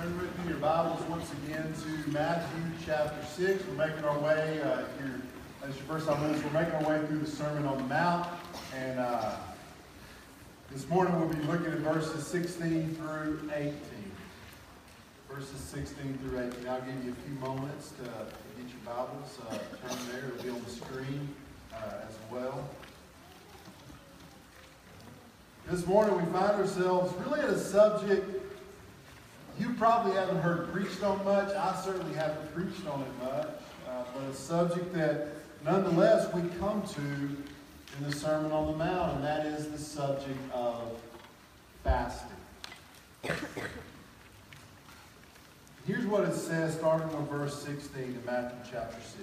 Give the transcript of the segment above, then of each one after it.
Turn with me your Bibles once again to Matthew chapter 6. We're making our way, as your first time with us, we're making our way through the Sermon on the Mount. And this morning we'll be looking at verses 16 through 18. Verses 16 through 18. I'll give you a few moments to get your Bibles. Turn there. It'll be on the screen as well. This morning we find ourselves really at a subject you probably haven't heard preached on much. I certainly haven't preached on it much, but a subject that nonetheless we come to in the Sermon on the Mount, and that is the subject of fasting. Here's what it says, starting on verse 16 in Matthew chapter 6.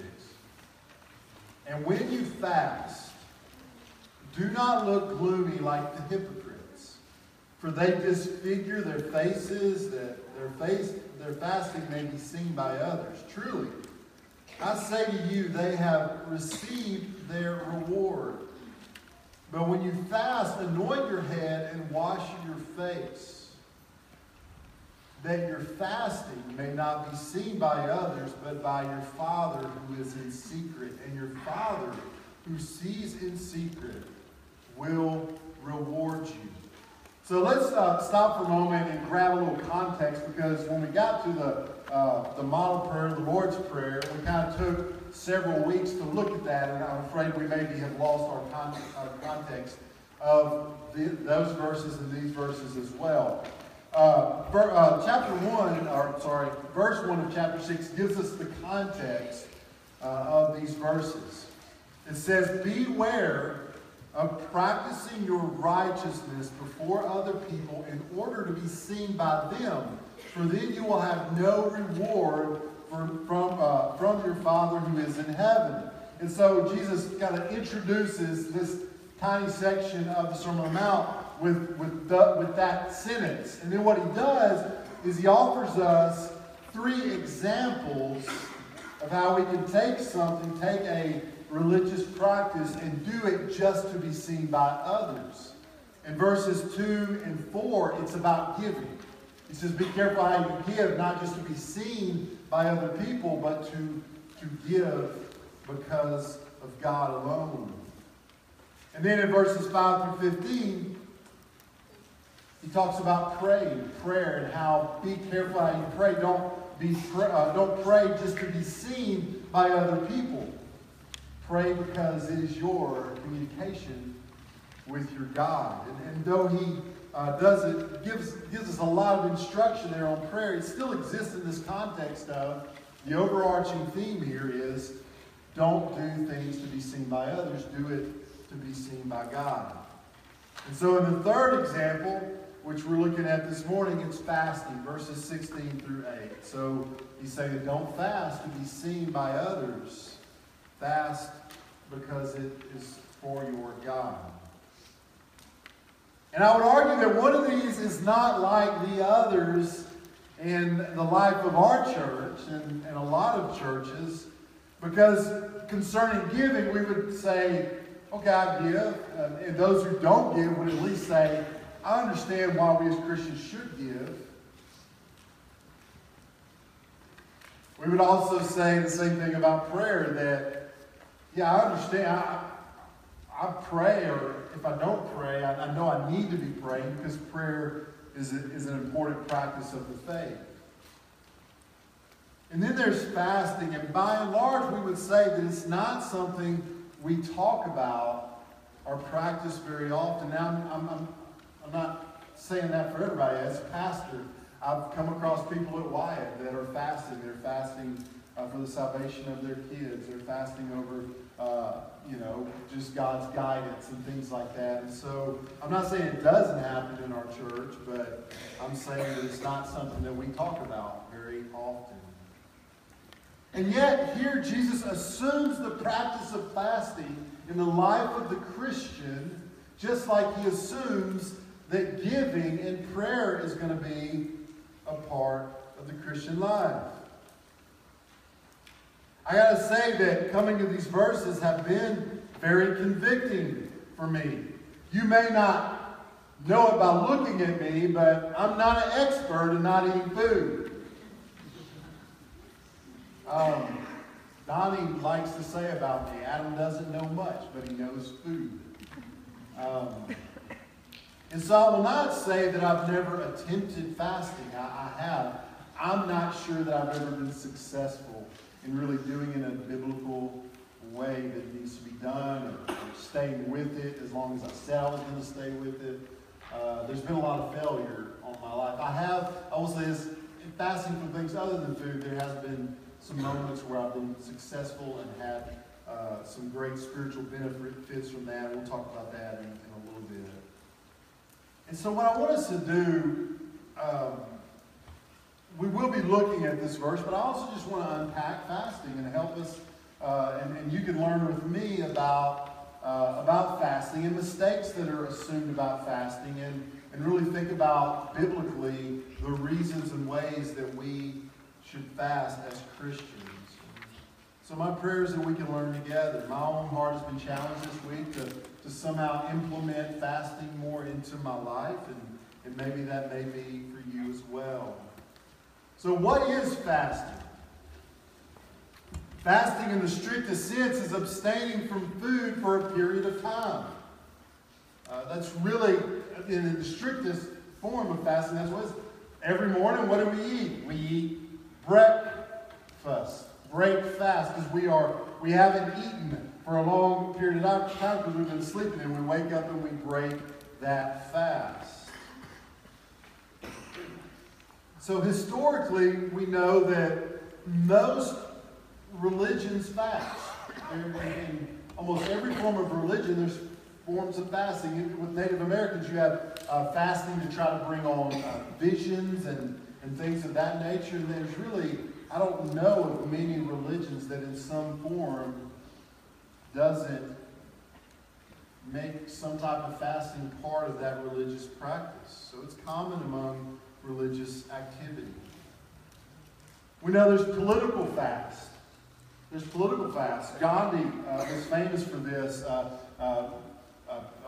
And when you fast, do not look gloomy like the hypocrites, for they disfigure their faces that their fasting may be seen by others. Truly, I say to you, they have received their reward. But when you fast, anoint your head and wash your face, that your fasting may not be seen by others, but by your Father who is in secret. And your Father who sees in secret will reward you. So let's stop for a moment and grab a little context, because when we got to the model prayer, the Lord's Prayer, we kind of took several weeks to look at that, and I'm afraid we maybe have lost our context of those verses and these verses as well. Verse 1 of chapter 6 gives us the context of these verses. It says, beware of practicing your righteousness before other people in order to be seen by them, for then you will have no reward from your Father who is in heaven. And so Jesus kind of introduces this tiny section of the Sermon on the Mount with that sentence. And then what he does is he offers us three examples of how we can take a religious practice and do it just to be seen by others. In verses 2 and 4, it's about giving. He says, be careful how you give, not just to be seen by other people, but to give because of God alone. And then in verses 5 through 15, he talks about prayer, and how be careful how you pray. Don't pray just to be seen by other people. Pray because it is your communication with your God. And though he gives us a lot of instruction there on prayer, it still exists in this context of the overarching theme here is don't do things to be seen by others, do it to be seen by God. And so in the third example, which we're looking at this morning, it's fasting, verses 16 through 8. So he's saying don't fast to be seen by others. Fast because it is for your God. And I would argue that one of these is not like the others in the life of our church and a lot of churches, because concerning giving, we would say, okay, I give. And those who don't give would at least say, I understand why we as Christians should give. We would also say the same thing about prayer, that yeah, I understand. I pray, or if I don't pray, I know I need to be praying because prayer is an important practice of the faith. And then there's fasting, and by and large we would say that it's not something we talk about or practice very often. Now, I'm not saying that for everybody. As a pastor, I've come across people at Wyatt that are fasting. They're fasting for the salvation of their kids. They're fasting over just God's guidance and things like that. And so I'm not saying it doesn't happen in our church, but I'm saying that it's not something that we talk about very often. And yet here Jesus assumes the practice of fasting in the life of the Christian, just like he assumes that giving and prayer is going to be a part of the Christian life. I gotta say that coming to these verses have been very convicting for me. You may not know it by looking at me, but I'm not an expert in not eating food. Donnie likes to say about me, Adam doesn't know much, but he knows food. And so I will not say that I've never attempted fasting. I have. I'm not sure that I've ever been successful in really doing it in a biblical way that needs to be done, or staying with it as long as I said I was going to stay with it. There's been a lot of failure on my life. I will say this, in fasting for things other than food, there has been some moments where I've been successful and had some great spiritual benefits from that. We'll talk about that in a little bit. And so what I want us to do, we will be looking at this verse, but I also just want to unpack fasting and help us, and you can learn with me about fasting and mistakes that are assumed about fasting, and really think about biblically the reasons and ways that we should fast as Christians. So my prayer is that we can learn together. My own heart has been challenged this week to somehow implement fasting more into my life, and maybe that may be for you as well. So what is fasting? Fasting in the strictest sense is abstaining from food for a period of time. That's really, in the strictest form of fasting, that's what it is. Every morning, what do we eat? We eat breakfast. Breakfast, because we haven't eaten for a long period of time because we've been sleeping, and we wake up and we break that fast. So historically, we know that most religions fast. In almost every form of religion, there's forms of fasting. With Native Americans, you have fasting to try to bring on visions and things of that nature. And there's really, I don't know of many religions that in some form doesn't make some type of fasting part of that religious practice. So it's common among religious activity. We know there's political fast. There's political fast. Gandhi was famous for this, a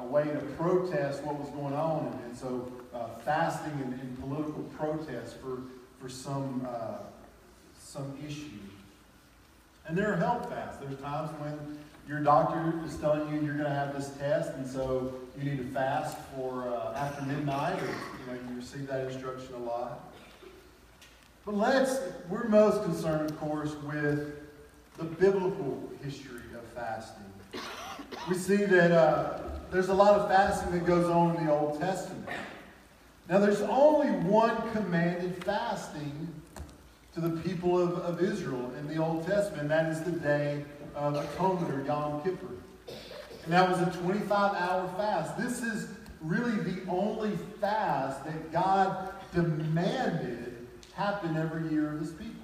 way to protest what was going on. And so fasting and political protest for some issue. And there are health fasts. There's times when your doctor is telling you you're going to have this test, and so you need to fast for after midnight, or you receive that instruction a lot. But we're most concerned, of course, with the biblical history of fasting. We see that there's a lot of fasting that goes on in the Old Testament. Now, there's only one commanded fasting to the people of Israel in the Old Testament, and that is the Day of Atonement, or Yom Kippur. And that was a 25-hour fast. This is really the only fast that God demanded happen every year of his people.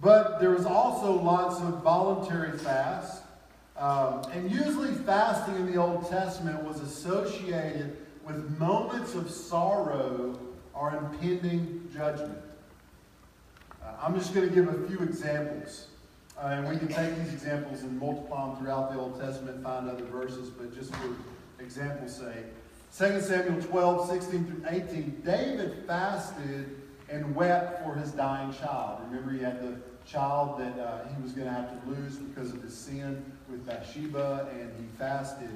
But there was also lots of voluntary fasts. And usually fasting in the Old Testament was associated with moments of sorrow or impending judgment. I'm just going to give a few examples. And we can take these examples and multiply them throughout the Old Testament, find other verses, but just for example's sake. 2 Samuel 12, 16 through 18, David fasted and wept for his dying child. Remember, he had the child that he was going to have to lose because of his sin with Bathsheba, and he fasted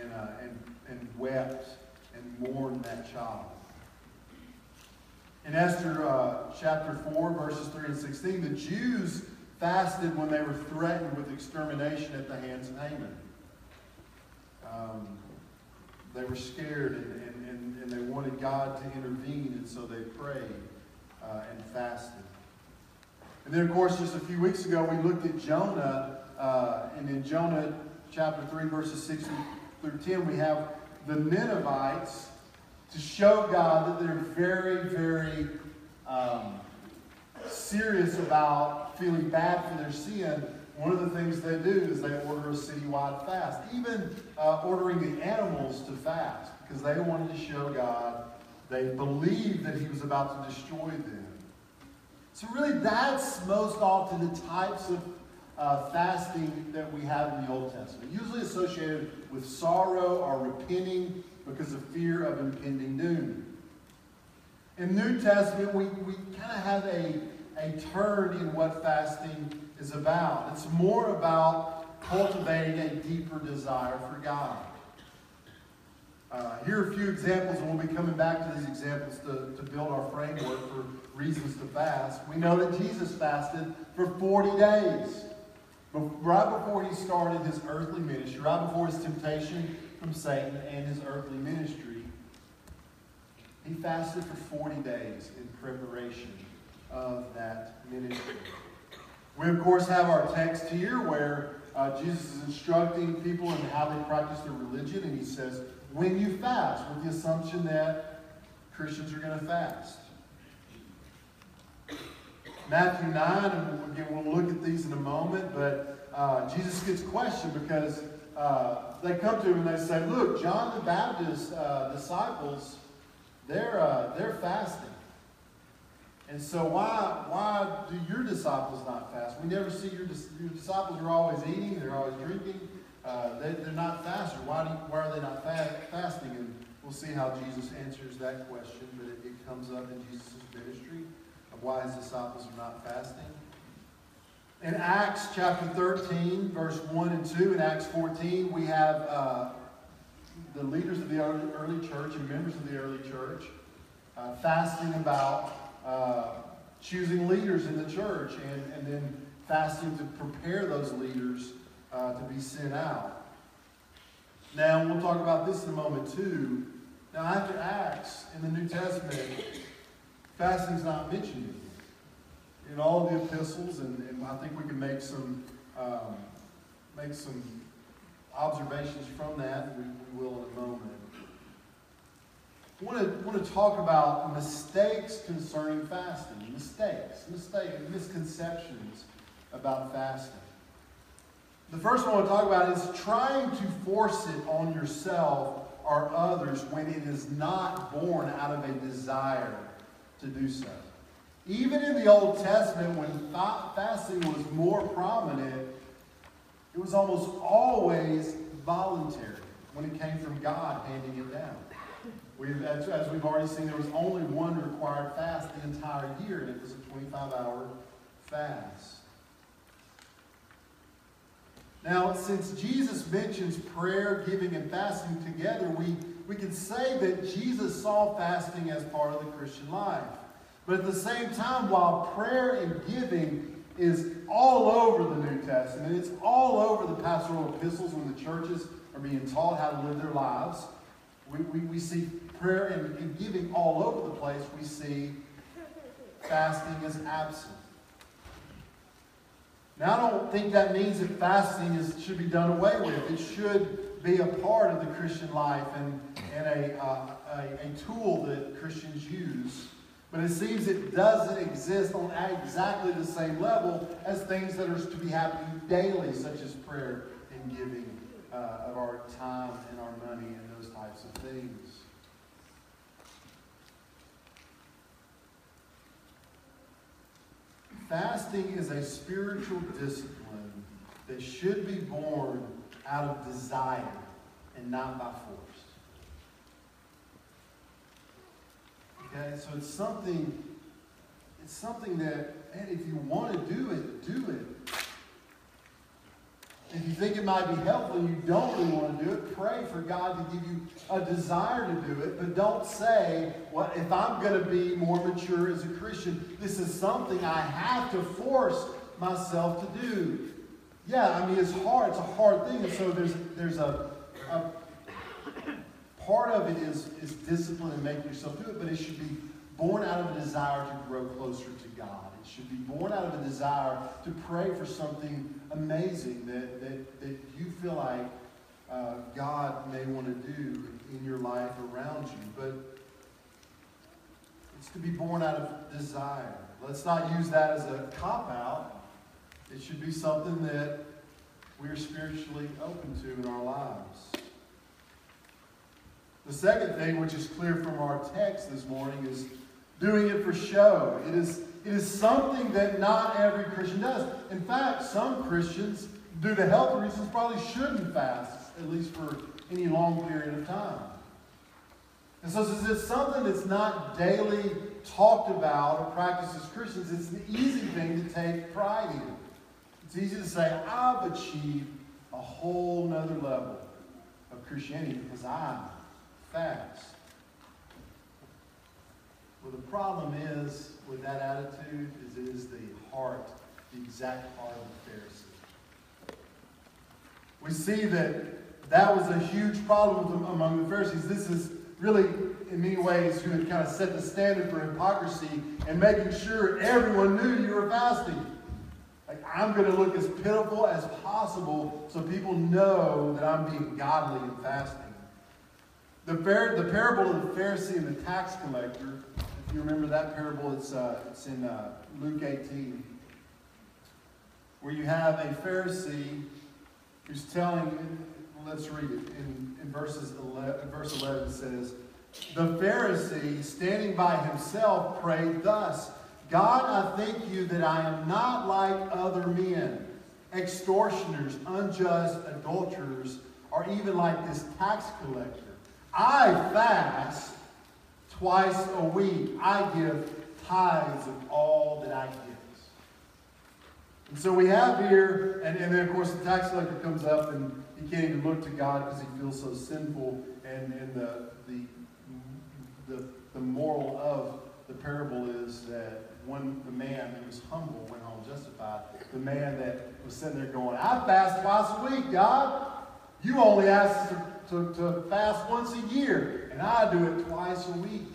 and wept and mourned that child. In Esther chapter 4, verses 3 and 16, the Jews fasted when they were threatened with extermination at the hands of Haman. They were scared, and they wanted God to intervene, and so they prayed and fasted. And then, of course, just a few weeks ago, we looked at Jonah, and in Jonah chapter 3, verses 6 through 10, we have the Ninevites to show God that they're very, very serious about feeling bad for their sin. One of the things they do is they order a citywide fast, even ordering the animals to fast, because they wanted to show God they believed that he was about to destroy them. So really, that's most often the types of fasting that we have in the Old Testament, usually associated with sorrow or repenting because of fear of impending doom. In the New Testament, we kind of have a turn in what fasting is about. It's more about cultivating a deeper desire for God. Here are a few examples, and we'll be coming back to these examples to build our framework for reasons to fast. We know that Jesus fasted for 40 days, right before he started his earthly ministry, right before his temptation from Satan and his earthly ministry. He fasted for 40 days in preparation of that ministry. We, of course, have our text here where Jesus is instructing people in how they practice their religion, and he says, when you fast, with the assumption that Christians are going to fast. Matthew 9, and again, we'll look at these in a moment, but Jesus gets questioned because they come to him and they say, look, John the Baptist's disciples, they're fasting. And so why do your disciples not fast? We never see your disciples are always eating, they're always drinking. They're not fasting. Why are they not fasting? And we'll see how Jesus answers that question, but it comes up in Jesus' ministry of why his disciples are not fasting. In Acts chapter 13, verse 1 and 2, in Acts 14, we have the leaders of the early church and members of the early church fasting about choosing leaders in the church and then fasting to prepare those leaders to be sent out. Now, we'll talk about this in a moment, too. Now, after Acts, in the New Testament, fasting is not mentioned in all the epistles, and I think we can make some observations from that. We will in a moment. I want to talk about mistakes concerning fasting. Mistakes, misconceptions about fasting. The first one I want to talk about is trying to force it on yourself or others when it is not born out of a desire to do so. Even in the Old Testament, when fasting was more prominent, it was almost always voluntary when it came from God handing it down. As we've already seen, there was only one required fast the entire year, and it was a 25-hour fast. Now, since Jesus mentions prayer, giving, and fasting together, we can say that Jesus saw fasting as part of the Christian life. But at the same time, while prayer and giving is all over the New Testament, it's all over the pastoral epistles when the churches are being taught how to live their lives, we see prayer and giving all over the place. We see fasting as absent. Now, I don't think that means that fasting should be done away with. It should be a part of the Christian life and a tool that Christians use. But it seems it doesn't exist on exactly the same level as things that are to be happening daily, such as prayer and giving of our time and our money and those types of things. Fasting is a spiritual discipline that should be born out of desire and not by force. Okay, so it's something that, man, if you want to do it, do it. If you think it might be helpful and you don't really want to do it, pray for God to give you a desire to do it. But don't say, well, if I'm going to be more mature as a Christian, this is something I have to force myself to do. Yeah, I mean, it's hard. It's a hard thing. And so there's a part of it is discipline and making yourself do it. But it should be born out of a desire to grow closer to God. It should be born out of a desire to pray for something amazing that you feel like God may want to do in your life around you. But it's to be born out of desire. Let's not use that as a cop-out. It should be something that we're spiritually open to in our lives. The second thing, which is clear from our text this morning, is doing it for show. It is something that not every Christian does. In fact, some Christians, due to health reasons, probably shouldn't fast, at least for any long period of time. And so since it's something that's not daily talked about or practiced as Christians, it's an easy thing to take pride in. It's easy to say, I've achieved a whole nother level of Christianity because I fast. Well, the problem is, with that attitude, is it is the exact heart of the Pharisee. We see that was a huge problem among the Pharisees. This is really, in many ways, who had kind of set the standard for hypocrisy and making sure everyone knew you were fasting. Like, I'm going to look as pitiful as possible so people know that I'm being godly in fasting. The parable of the Pharisee and the tax collector, if you remember that parable, it's in Luke 18, where you have a Pharisee who's telling, let's read it, in verse 11 says, "The Pharisee, standing by himself, prayed thus, God, I thank you that I am not like other men, extortioners, unjust, adulterers, or even like this tax collector. I fast twice a week. I give tithes of all that I give." And so we have here, and then of course the tax collector comes up and he can't even look to God because he feels so sinful. And the moral of the parable is that the man who was humble went home justified. The man that was sitting there going, I fast twice a week, God. You only asked to fast once a year, and I do it twice a week. And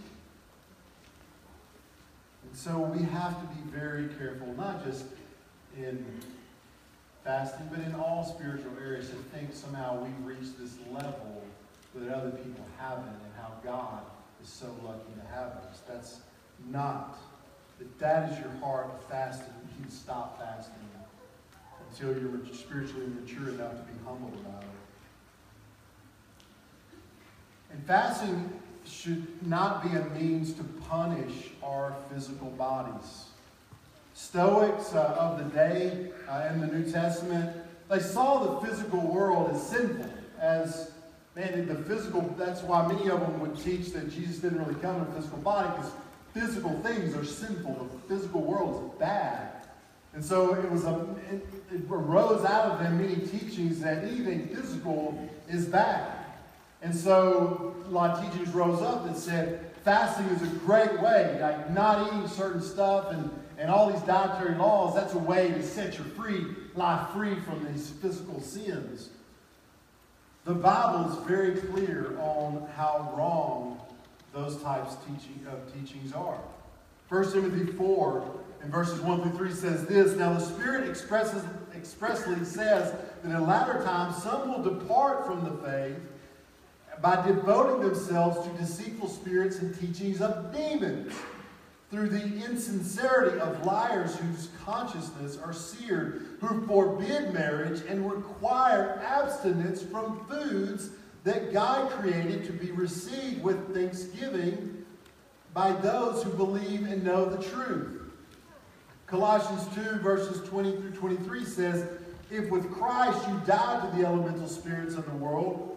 so we have to be very careful, not just in fasting, but in all spiritual areas, to think somehow we've reached this level that other people haven't, and how God is so lucky to have us. That's not. If that is your heart of fasting, you can stop fasting until you're spiritually mature enough to be humble about it. And fasting should not be a means to punish our physical bodies. Stoics of the day in the New Testament, they saw the physical world as sinful, as man, the physical. That's why many of them would teach that Jesus didn't really come in a physical body, because physical things are sinful. The physical world is bad. And so it arose out of them many teachings that anything physical is bad. And so a lot of teachings rose up that said fasting is a great way, like not eating certain stuff and all these dietary laws, that's a way to set your life free from these physical sins. The Bible is very clear on how wrong those types of teachings are. 1 Timothy 4 in verses 1-3 says this, "Now the Spirit expressly says that in latter times some will depart from the faith, by devoting themselves to deceitful spirits and teachings of demons, through the insincerity of liars whose consciences are seared, who forbid marriage and require abstinence from foods that God created to be received with thanksgiving by those who believe and know the truth." Colossians 2 verses 20-23 says, "If with Christ you died to the elemental spirits of the world,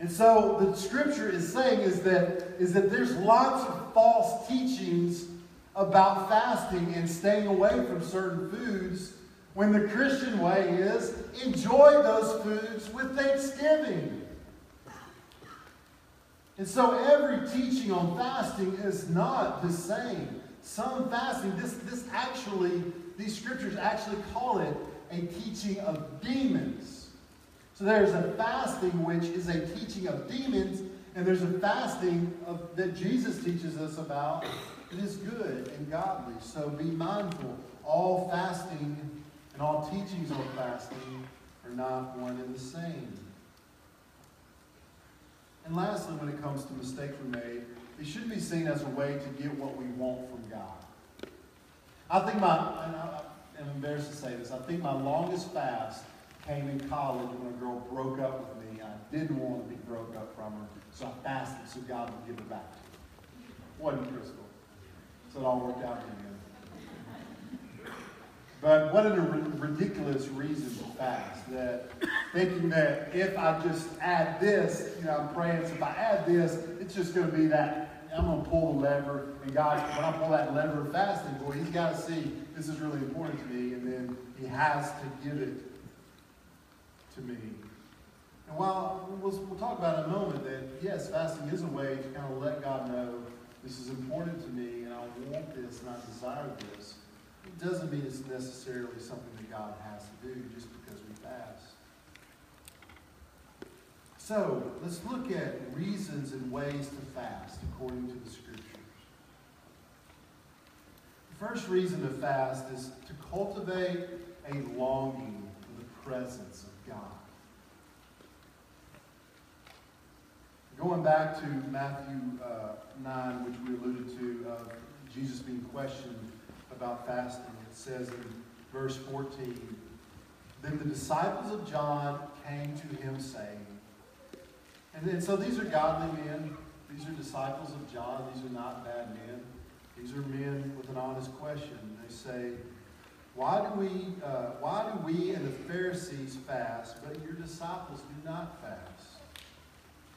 And so the scripture is saying is that there's lots of false teachings about fasting and staying away from certain foods, when the Christian way is enjoy those foods with thanksgiving. And so every teaching on fasting is not the same. Some fasting, these scriptures actually call it a teaching of demons. So there's a fasting which is a teaching of demons, And there's a fasting that Jesus teaches us about that is good and godly. So be mindful. All fasting and all teachings on fasting are not one and the same. And lastly, when it comes to mistakes we made, it should be seen as a way to get what we want from God. I'm embarrassed to say this, I think my longest fast came in college when a girl broke up with me. I didn't want to be broke up from her, so I fasted so God would give her back to me. Wasn't crystal. So it all worked out for me. But what a ridiculous reason to fast, that thinking that if I just add this, I'm praying, so if I add this, it's just going to be that. I'm going to pull the lever, and God, when I pull that lever of fasting, boy, he's got to see this is really important to me, and then he has to give it to me. And while we'll talk about in a moment that, yes, fasting is a way to kind of let God know this is important to me, and I want this, and I desire this, it doesn't mean it's necessarily something that God has to do just because we fast. So, let's look at reasons and ways to fast according to the Scriptures. The first reason to fast is to cultivate a longing for the presence of God. Going back to Matthew 9, which we alluded to, Jesus being questioned about fasting, it says in verse 14, "Then the disciples of John came to him saying," and then, so these are godly men. These are disciples of John. These are not bad men. These are men with an honest question. They say, "Why do we and the Pharisees fast, but your disciples do not fast?"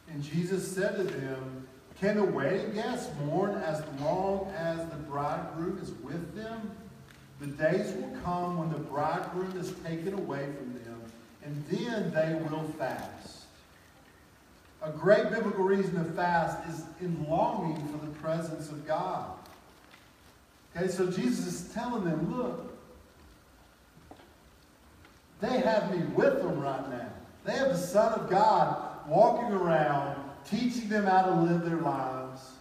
And Jesus said to them, "Can the wedding guests mourn as long as the bridegroom is with them? The days will come when the bridegroom is taken away from them, and then they will fast." A great biblical reason to fast is in longing for the presence of God. Okay, so Jesus is telling them, look, they have me with them right now. They have the Son of God walking around, teaching them how to live their lives.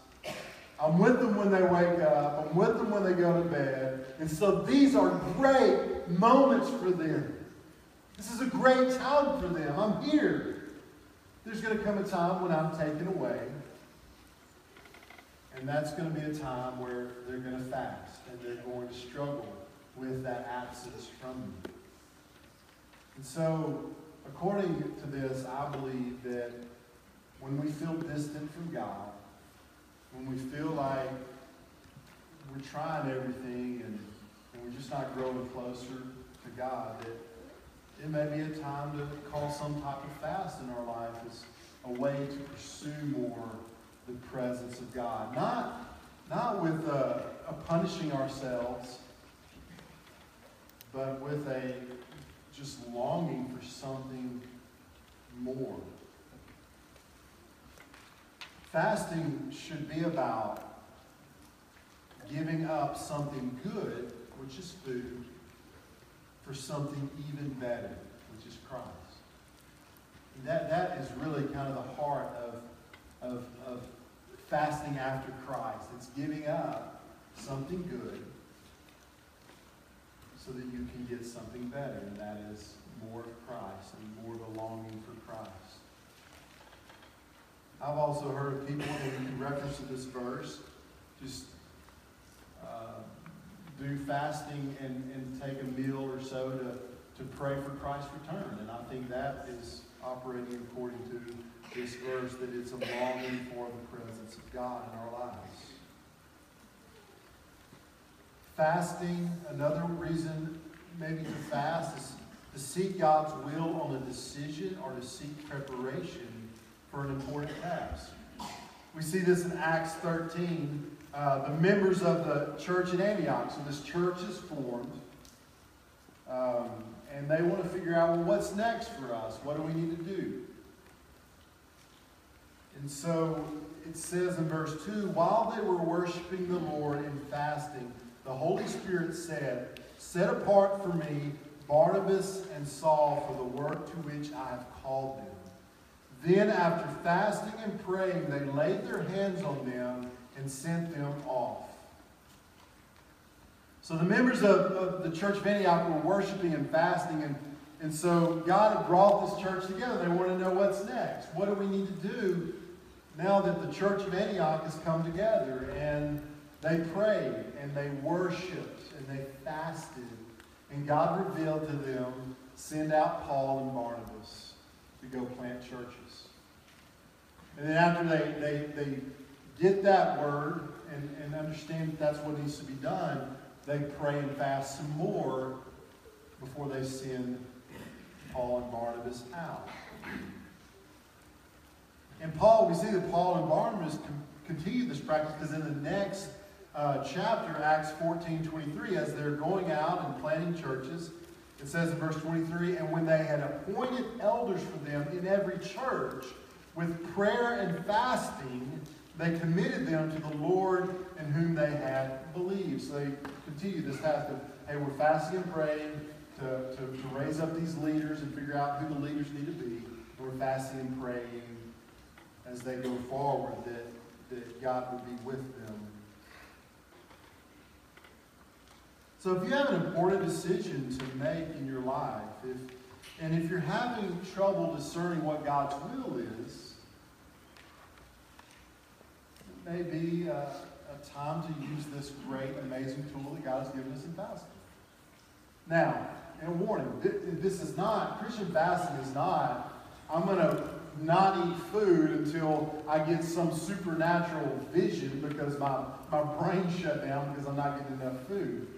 I'm with them when they wake up. I'm with them when they go to bed. And so these are great moments for them. This is a great time for them. I'm here. There's going to come a time when I'm taken away, and that's going to be a time where they're going to fast, and they're going to struggle with that absence from me. And so, according to this, I believe that when we feel distant from God, when we feel like we're trying everything and we're just not growing closer to God, that it may be a time to call some type of fast in our life as a way to pursue more the presence of God. Not with a punishing ourselves, but with a just longing for something more. Fasting should be about giving up something good, which is food, for something even better, which is Christ. And that is really kind of the heart of fasting after Christ. It's giving up something good so that you can get something better, and that is more of Christ and more of a longing for Christ. I've also heard of people in reference to this verse just do fasting and take a meal or so to pray for Christ's return. And I think that is operating according to this verse, that it's a longing for the presence of God in our lives. Fasting, another reason maybe to fast is to seek God's will on a decision or to seek preparation for an important task. We see this in Acts 13. The members of the church in Antioch. So this church is formed. And they want to figure out, well, what's next for us? What do we need to do? And so it says in verse 2, while they were worshiping the Lord and fasting, the Holy Spirit said, "Set apart for me Barnabas and Saul for the work to which I have called them." Then after fasting and praying, they laid their hands on them and sent them off. So the members of the church of Antioch were worshiping and fasting, and so God had brought this church together. They want to know what's next. What do we need to do now that the church of Antioch has come together? And they prayed, and they worshiped, and they fasted. And God revealed to them, send out Paul and Barnabas to go plant churches. And then after they get that word and understand that that's what needs to be done, they pray and fast some more before they send Paul and Barnabas out. And Paul, we see that Paul and Barnabas continue this practice, because in the next chapter, Acts 14:23, as they're going out and planting churches, it says in verse 23, and when they had appointed elders for them in every church, with prayer and fasting, they committed them to the Lord in whom they had believed. So they continue this task of, hey, we're fasting and praying to raise up these leaders and figure out who the leaders need to be. And we're fasting and praying as they go forward that God will be with them. So if you have an important decision to make in your life, if you're having trouble discerning what God's will is, it may be a time to use this great, amazing tool that God has given us in fasting. Now, and a warning, this is not, Christian fasting is not, I'm going to not eat food until I get some supernatural vision because my brain shut down because I'm not getting enough food.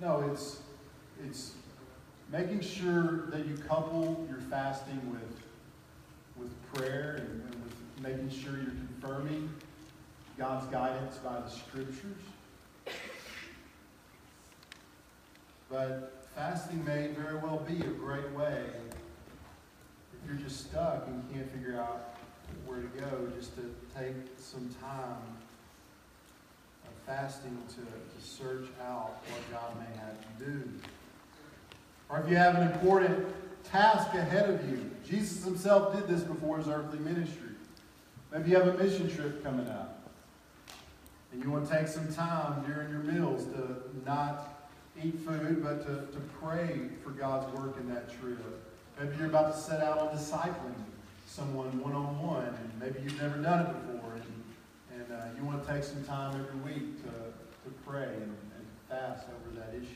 No, it's making sure that you couple your fasting with prayer and with making sure you're confirming God's guidance by the Scriptures. But fasting may very well be a great way, if you're just stuck and can't figure out where to go, just to take some time fasting to search out what God may have you do. Or if you have an important task ahead of you. Jesus himself did this before his earthly ministry. Maybe you have a mission trip coming up, and you want to take some time during your meals to not eat food, but to pray for God's work in that trip. Maybe you're about to set out on discipling someone one-on-one, and maybe you've never done it before, and you want to take some time every week to pray and fast over that issue.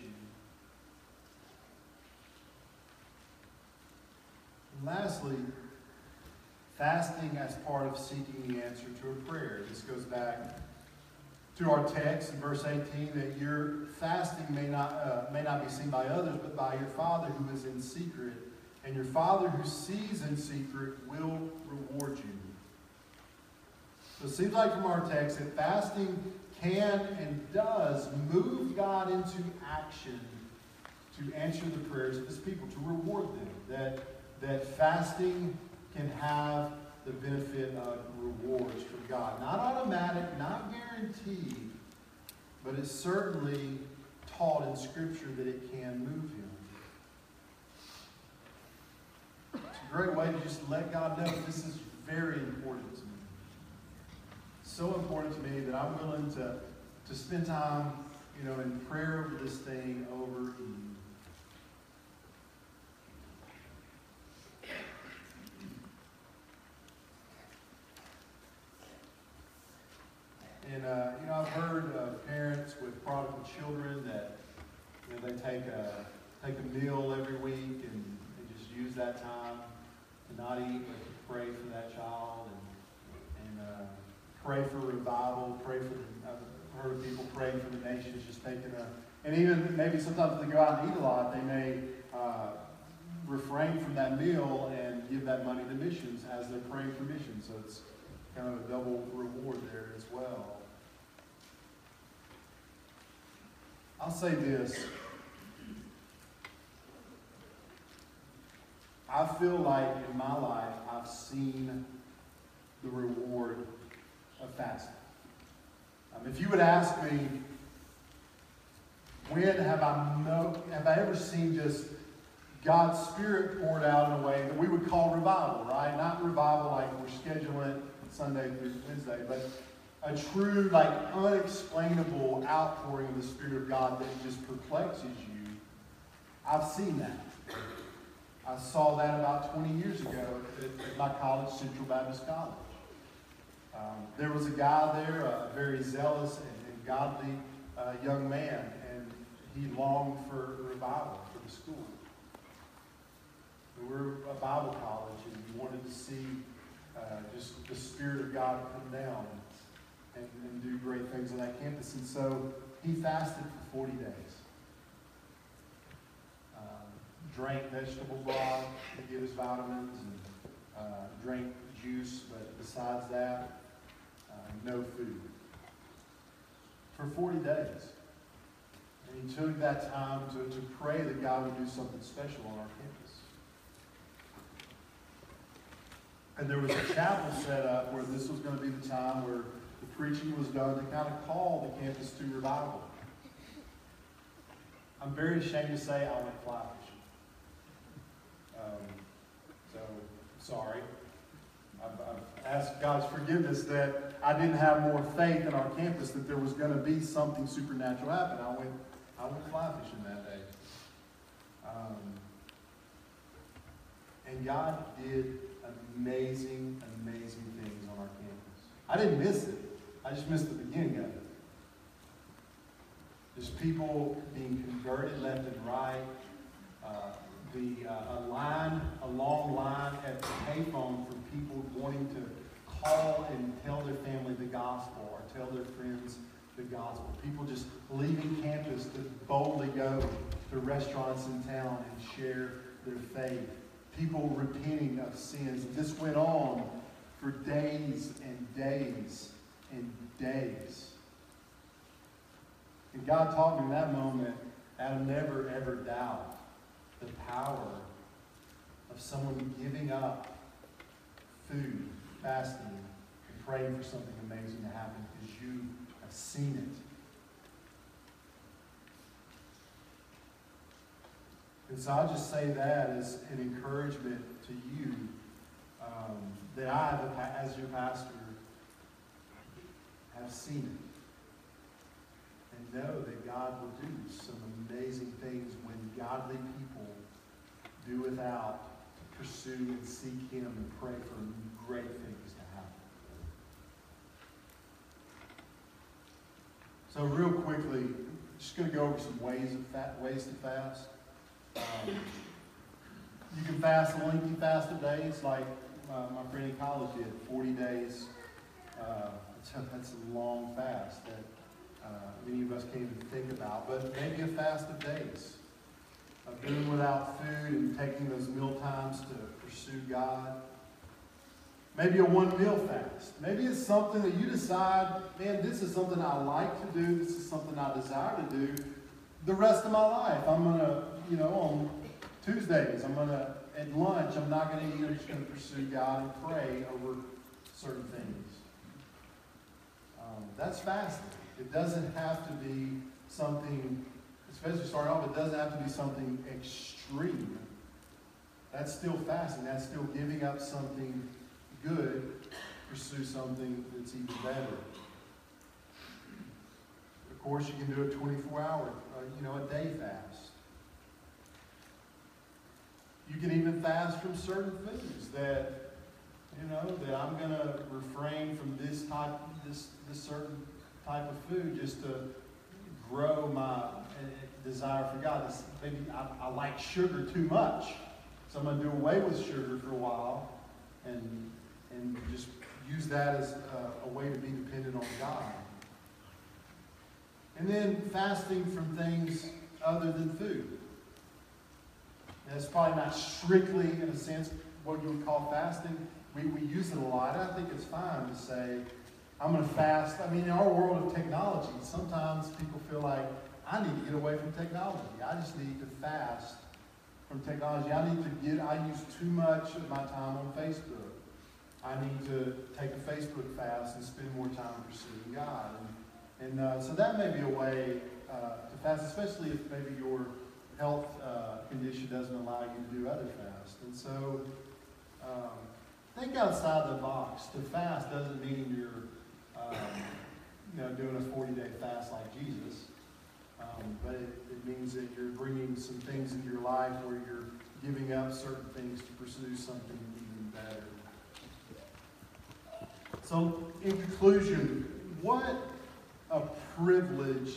And lastly, fasting as part of seeking the answer to a prayer. This goes back to our text in verse 18, that your fasting may not be seen by others, but by your Father who is in secret. And your Father who sees in secret will reward you. So it seems like from our text that fasting can and does move God into action to answer the prayers of his people, to reward them. That fasting can have the benefit of rewards from God. Not automatic, not guaranteed, but it's certainly taught in Scripture that it can move him. It's a great way to just let God know this is very important to me. So important to me that I'm willing to spend time, in prayer over this thing over you. And I've heard of parents with prodigal children that they take a meal every week and just use that time to not eat, but to pray for that child and pray for revival, pray for I've heard of people praying for the nations, just taking and even maybe sometimes if they go out and eat a lot, they may refrain from that meal and give that money to missions as they're praying for missions. So it's kind of a double reward there as well. I'll say this. I feel like in my life, I've seen the reward of fasting. If you would ask me, when have I ever seen just God's Spirit poured out in a way that we would call revival, right? Not revival like we're scheduling it Sunday through Wednesday, but a true, like, unexplainable outpouring of the Spirit of God that just perplexes you. I've seen that. I saw that about 20 years ago at my college, Central Baptist College. There was a guy there, a very zealous and godly young man, and he longed for revival for the school. We were a Bible college, and we wanted to see just the Spirit of God come down and do great things on that campus. And so he fasted for 40 days. Drank vegetable broth to get his vitamins, and drank juice, but besides that, no food. For 40 days. And he took that time to pray that God would do something special on our campus. And there was a chapel set up where this was going to be the time where the preaching was done to kind of call the campus to revival. I'm very ashamed to say I went fly fishing. So, sorry. I've asked God's forgiveness that I didn't have more faith in our campus that there was going to be something supernatural happen. I went fly fishing that day. And God did amazing, amazing things on our campus. I didn't miss it. I just missed the beginning of it. Just people being converted left and right. A long line at the payphone for people wanting to call and tell their family the gospel or tell their friends the gospel. People just leaving campus to boldly go to restaurants in town and share their faith. People repenting of sins. This went on for days and days and days. And God taught me in that moment, Adam, never ever doubt the power of someone giving up food, fasting, and praying for something amazing to happen because you have seen it. And so I'll just say that as an encouragement to you that I, as your pastor, have seen it and know that God will do some amazing things when godly people do without to pursue and seek Him and pray for great things to happen. So real quickly, just going to go over some ways to fast. You can fast a lengthy fast of days, like my friend in college did, 40 days. That's a long fast that many of us can't even think about, but maybe a fast of days. Of being without food and taking those meal times to pursue God. Maybe a one meal fast. Maybe it's something that you decide, man, this is something I like to do. This is something I desire to do the rest of my life. I'm going to, on Tuesdays, I'm going to, at lunch, I'm not going to eat. I'm just going to pursue God and pray over certain things. That's fasting. It doesn't have to be something, especially starting off, it doesn't have to be something extreme. That's still fasting. That's still giving up something good to pursue something that's even better. Of course, you can do a 24-hour, a day fast. You can even fast from certain things that, that I'm going to refrain from this certain type of food just to grow my desire for God. Maybe I like sugar too much, so I'm going to do away with sugar for a while and just use that as a way to be dependent on God. And then fasting from things other than food. That's probably not strictly, in a sense, what you would call fasting. We use it a lot. I think it's fine to say, I'm going to fast. I mean, in our world of technology, sometimes people feel like, I need to get away from technology. I just need to fast from technology. I use too much of my time on Facebook. I need to take a Facebook fast and spend more time pursuing God. And so that may be a way to fast, especially if maybe your health condition doesn't allow you to do other fasts. And so think outside the box. To fast doesn't mean you're doing a 40-day fast like Jesus, but it means that you're bringing some things into your life where you're giving up certain things to pursue something even better. So, in conclusion, what a privilege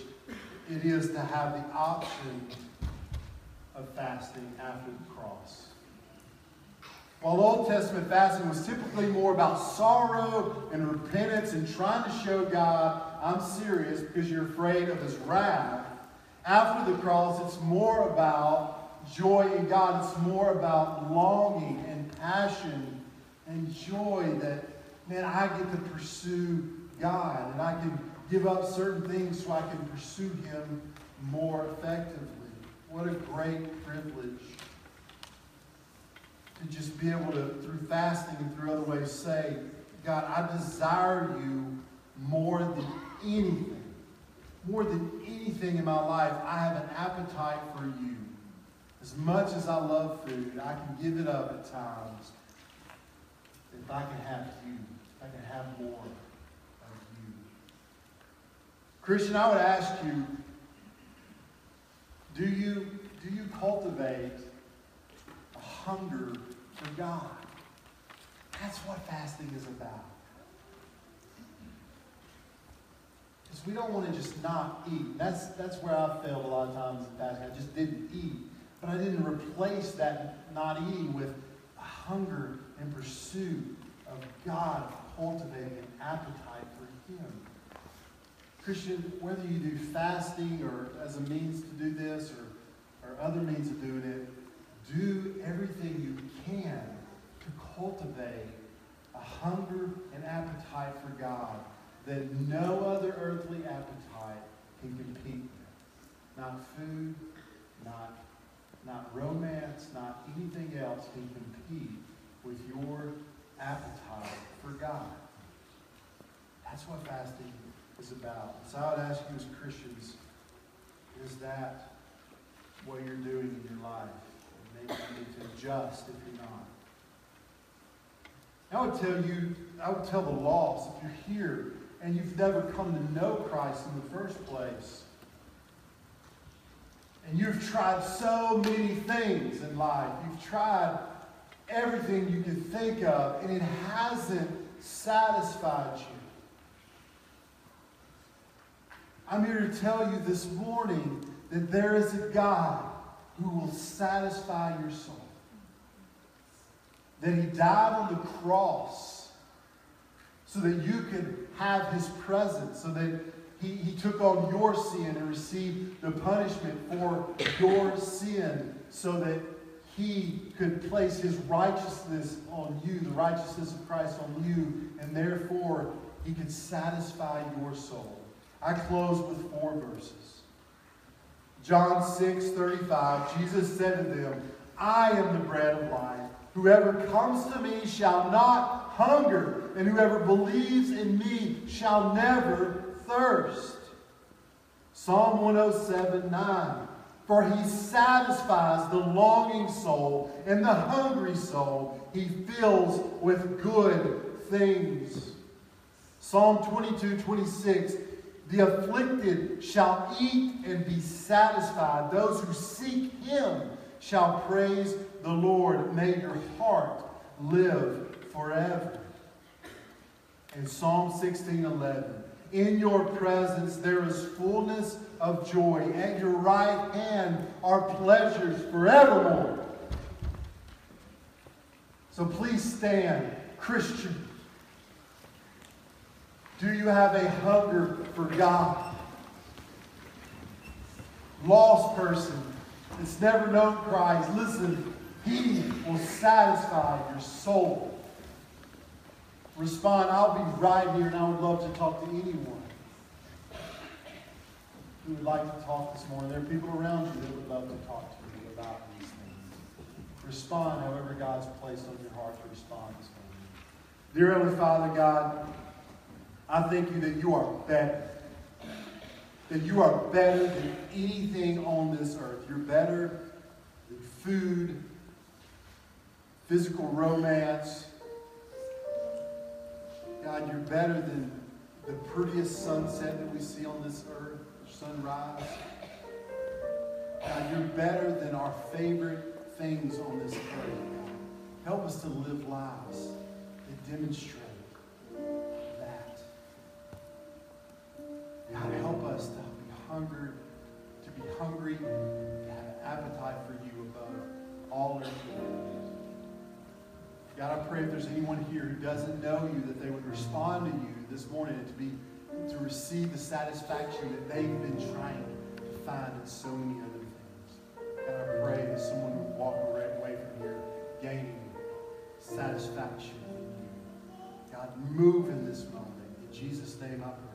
it is to have the option of fasting after the cross. While Old Testament fasting was typically more about sorrow and repentance and trying to show God, I'm serious because you're afraid of His wrath, after the cross it's more about joy in God. It's more about longing and passion and joy that, man, I get to pursue God, and I can give up certain things so I can pursue Him more effectively. What a great privilege to just be able to, through fasting and through other ways, say, God, I desire You more than anything in my life. I have an appetite for You. As much as I love food, I can give it up at times. If I can have You, if I can have more of You. Christian, I would ask you, do you cultivate a hunger for God? That's what fasting is about. Because we don't want to just not eat. That's where I failed a lot of times in fasting. I just didn't eat. But I didn't replace that not eating with a hunger and pursuit of God, cultivating an appetite for Him. Christian, whether you do fasting or as a means to do this or other means of doing it, do everything you can to cultivate a hunger and appetite for God that no other earthly appetite can compete with. Not food, not romance, not anything else can compete with your appetite for God. That's what fasting is about. So I would ask you as Christians, is that what you're doing in your life? Maybe you need to adjust if you're not. I would tell the lost, if you're here and you've never come to know Christ in the first place, and you've tried so many things in life, you've tried everything you can think of, and it hasn't satisfied you. I'm here to tell you this morning that there is a God who will satisfy your soul. That He died on the cross so that you could have His presence, so that He took on your sin and received the punishment for your sin so that He could place His righteousness on you, the righteousness of Christ on you, and therefore He could satisfy your soul. I close with 4 verses. John 6:35, Jesus said to them, I am the bread of life. Whoever comes to me shall not hunger, and whoever believes in me shall never thirst. Psalm 107:9. For He satisfies the longing soul and the hungry soul He fills with good things. Psalm 22:26. The afflicted shall eat and be satisfied. Those who seek Him shall praise the Lord. May your heart live forever. And Psalm 16:11. In your presence there is fullness of joy. At your right hand are pleasures forevermore. So please stand, Christian. Do you have a hunger for God? Lost person that's never known Christ, listen, He will satisfy your soul. Respond, I'll be right here and I would love to talk to anyone who would like to talk this morning. There are people around you that would love to talk to you about these things. Respond however God's placed on your heart to respond this morning. Dear Heavenly Father, God, I thank You that You are better. that you are better than anything on this earth. You're better than food, physical romance. God, you're better than the prettiest sunset that we see on this earth, sunrise. God, you're better than our favorite things on this earth. God, help us to live lives that demonstrate that. God, help us to be hungry, to have an appetite for you above all earthly. God, I pray if there's anyone here who doesn't know you, that they would respond to you this morning and to receive the satisfaction that they've been trying to find in so many other things. God, I pray that someone would walk away from here gaining satisfaction in you. God, move in this moment. In Jesus' name I pray.